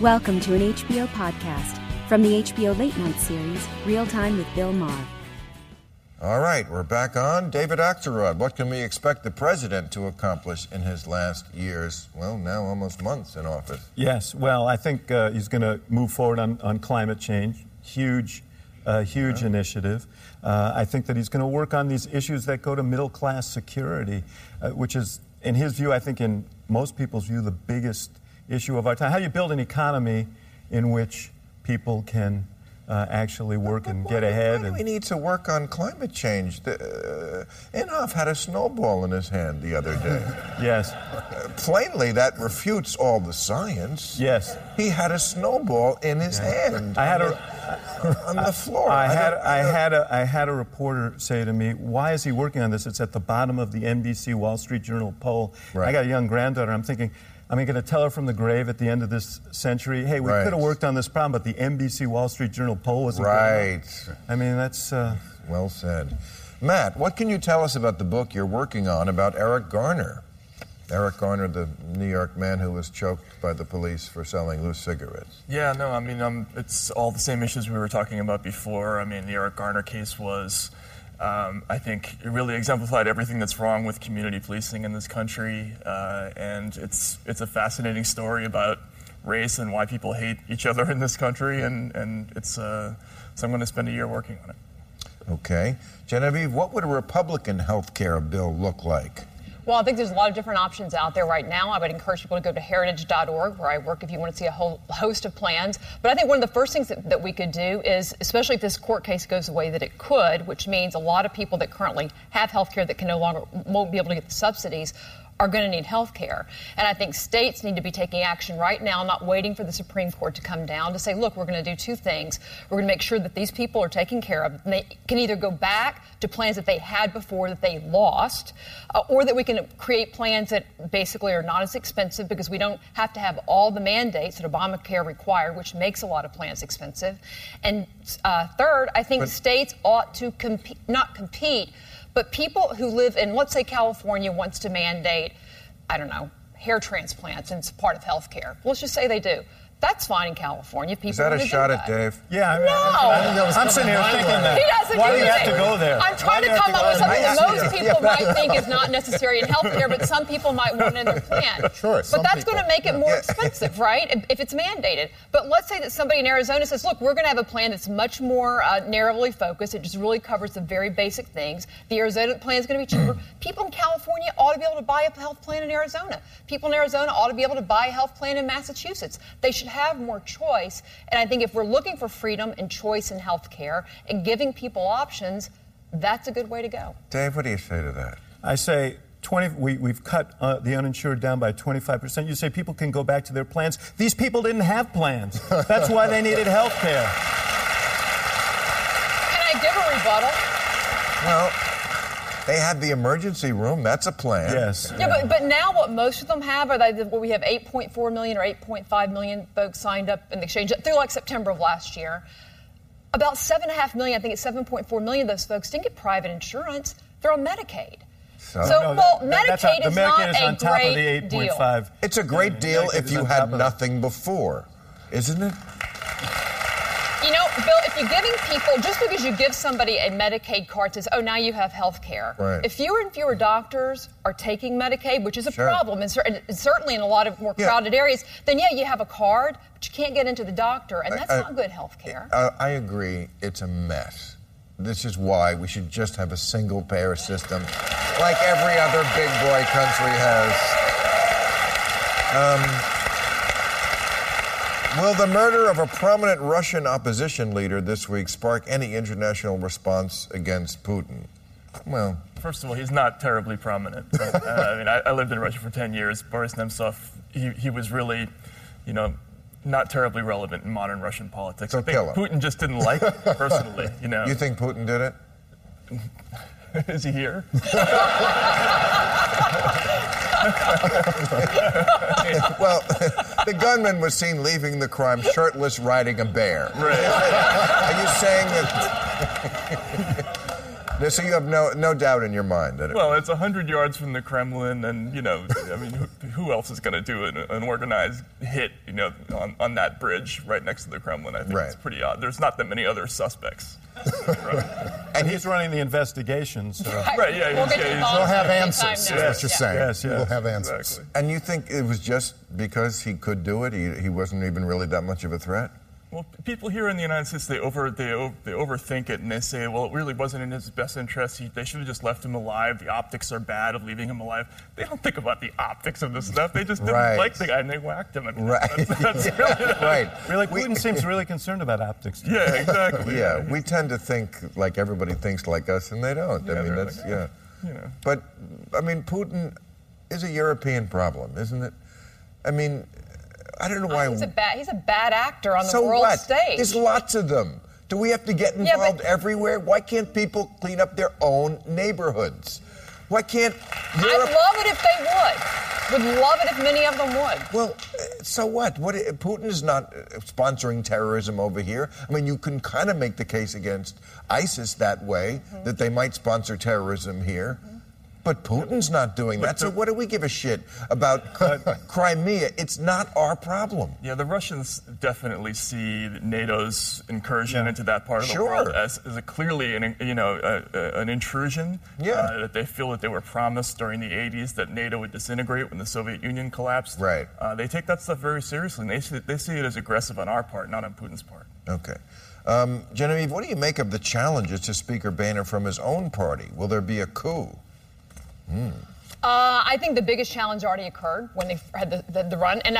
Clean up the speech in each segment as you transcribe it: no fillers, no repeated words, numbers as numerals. Welcome to an HBO podcast from the HBO Late Night series, Real Time with Bill Maher. All right, we're back on. David Axelrod, what can we expect the president to accomplish in his last years, well, now almost months in office? Yes, well, I think he's going to move forward on climate change, huge initiative. I think that he's going to work on these issues that go to middle-class security, which is, in his view, I think in most people's view, the biggest issue of our time. How do you build an economy in which people can actually work and get ahead? Why do we need to work on climate change? Inhofe had a snowball in his hand the other day. Yes. Plainly, that refutes all the science. Yes. He had a snowball in his hand. On the floor. I had a reporter say to me, "Why is he working on this? It's at the bottom of the NBC Wall Street Journal poll." Right. I got a young granddaughter. I'm thinking, I mean, going to tell her from the grave at the end of this century, hey, we could have worked on this problem, but the NBC Wall Street Journal poll wasn't good. I mean, that's... Well said. Matt, what can you tell us about the book you're working on about Eric Garner? Eric Garner, the New York man who was choked by the police for selling loose cigarettes. Yeah, no, I mean, it's all the same issues we were talking about before. I mean, the Eric Garner case was... I think it really exemplified everything that's wrong with community policing in this country, and it's a fascinating story about race and why people hate each other in this country, and it's so I'm going to spend a year working on it. Okay. Genevieve, what would a Republican health care bill look like? Well, I think there's a lot of different options out there right now. I would encourage people to go to heritage.org, where I work, if you want to see a whole host of plans. But I think one of the first things that we could do is, especially if this court case goes the way that it could, which means a lot of people that currently have health care that can no longer won't be able to get the subsidies are going to need health care. And I think states need to be taking action right now, not waiting for the Supreme Court to come down to say, look, we're going to do two things. We're going to make sure that these people are taken care of. And they can either go back to plans that they had before that they lost, or that we can create plans that basically are not as expensive because we don't have to have all the mandates that Obamacare required, which makes a lot of plans expensive. And third, I think states ought to not compete, but people who live in, let's say California wants to mandate, I don't know, hair transplants, and it's part of health care. Let's just say they do. That's fine in California. People Is that a shot at Dave? Yeah. No. I'm sitting here thinking that. He doesn't Why do you have to go there? I'm trying to come up with something that most people might think is not necessary in healthcare, but some people might want in their plan. Sure. But that's going to make it more expensive, right, if it's mandated. But let's say that somebody in Arizona says, look, we're going to have a plan that's much more narrowly focused. It just really covers the very basic things. The Arizona plan is going to be cheaper. People in California ought to be able to buy a health plan in Arizona. People in Arizona ought to be able to buy a health plan in Massachusetts. They should have more choice, and I think if we're looking for freedom and choice in health care and giving people options, that's a good way to go. Dave, what do you say to that? I say we've cut the uninsured down by 25%. You say people can go back to their plans. These people didn't have plans. That's why they needed health care. Can I give a rebuttal? Well... they had the emergency room. That's a plan. Yes. Yeah, but now what most of them have are we have 8.4 million or 8.5 million folks signed up in the exchange through like September of last year. About 7.5 million, I think it's 7.4 million of those folks didn't get private insurance. They're on Medicaid. Medicaid is not a great deal. It's a great deal if you had nothing before, isn't it? You know, Bill, if you're giving people, just because you give somebody a Medicaid card says, oh, now you have health care. Right. If fewer and fewer doctors are taking Medicaid, which is a problem, and certainly in a lot of more crowded areas, then, you have a card, but you can't get into the doctor, and that's not good health care. I agree. It's a mess. This is why we should just have a single-payer system like every other big boy country has. Will the murder of a prominent Russian opposition leader this week spark any international response against Putin? Well, First of all, he's not terribly prominent. But, I mean, I lived in Russia for 10 years. Boris Nemtsov, he was really, you know, not terribly relevant in modern Russian politics. So I think Putin just didn't like it personally. You know. You think Putin did it? Is he here? Well, the gunman was seen leaving the crime shirtless, riding a bear. Right. Are you saying that? So you have no doubt in your mind that it. Well, it's 100 yards from the Kremlin, and you know, I mean, who else is going to do an organized hit? You know, on that bridge right next to the Kremlin. I think it's pretty odd. There's not that many other suspects. And he's running the investigation, so... Right, yeah. We'll have answers, that's what you're saying. Yes. We'll have answers. Exactly. And you think it was just because he could do it, he wasn't even really that much of a threat? Well, people here in the United States, they overthink it, and they say, well, it really wasn't in his best interest. They should have just left him alive. The optics are bad of leaving him alive. They don't think about the optics of this stuff. They just didn't like the guy, and they whacked him. I mean, that's really... Really, Putin seems really concerned about optics. Too. Yeah, exactly. Yeah, we tend to think like everybody thinks like us, and they don't. Yeah, I mean, that's... Like, you know. But, I mean, Putin is a European problem, isn't it? I mean... I don't know why. He's a bad actor on the world stage. There's lots of them. Do we have to get involved everywhere? Why can't people clean up their own neighborhoods? Why can't Europe... I'd love it if they would. Would love it if many of them would. Well, so what? Putin is not sponsoring terrorism over here. I mean, you can kind of make the case against ISIS that way, that they might sponsor terrorism here. But Putin's not doing that, so what do we give a shit about Crimea? It's not our problem. Yeah, the Russians definitely see NATO's incursion into that part of the world as a clearly, an intrusion. Yeah. That they feel that they were promised during the 80s that NATO would disintegrate when the Soviet Union collapsed. Right. They take that stuff very seriously, and they see it as aggressive on our part, not on Putin's part. Okay. Genevieve, what do you make of the challenges to Speaker Boehner from his own party? Will there be a coup? I think the biggest challenge already occurred when they had the run. And,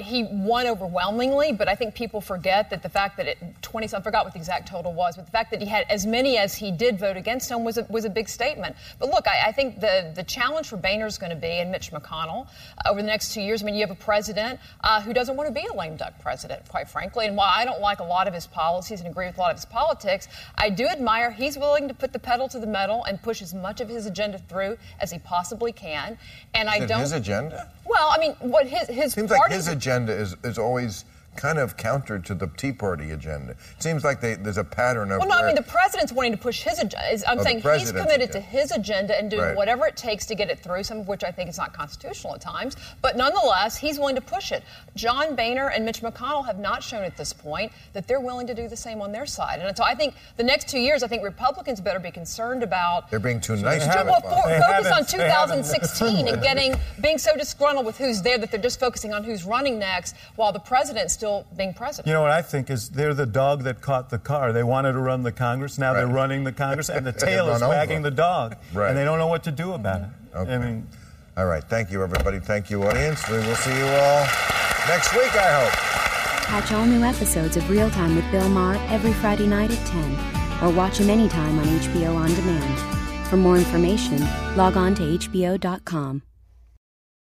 he won overwhelmingly, but I think people forget that the fact that 20-something, I forgot what the exact total was, but the fact that he had as many as he did vote against him was a big statement. But, look, I think the challenge for Boehner is going to be, and Mitch McConnell, over the next 2 years, I mean, you have a president who doesn't want to be a lame-duck president, quite frankly. And while I don't like a lot of his policies and agree with a lot of his politics, I do admire he's willing to put the pedal to the metal and push as much of his agenda through as he possibly can. And I don't... His agenda? Well, I mean, what his seems party... like his agenda is always kind of counter to the Tea Party agenda. It seems like there's a pattern of... Well, no, I mean, the president's wanting to push his agenda. I'm saying he's committed to his agenda and doing whatever it takes to get it through, some of which I think is not constitutional at times. But nonetheless, he's willing to push it. John Boehner and Mitch McConnell have not shown at this point that they're willing to do the same on their side. And so I think the next 2 years, I think Republicans better be concerned about... They're being too nice. Focus on 2016 and being so disgruntled with who's there that they're just focusing on who's running next while the president's still being president. You know what I think is they're the dog that caught the car. They wanted to run the Congress. Now they're running the Congress, and the tail is wagging the dog. Right. And they don't know what to do about it. Okay. I mean, all right. Thank you, everybody. Thank you, audience. We will see you all next week, I hope. Catch all new episodes of Real Time with Bill Maher every Friday night at 10, or watch him anytime on HBO On Demand. For more information, log on to HBO.com.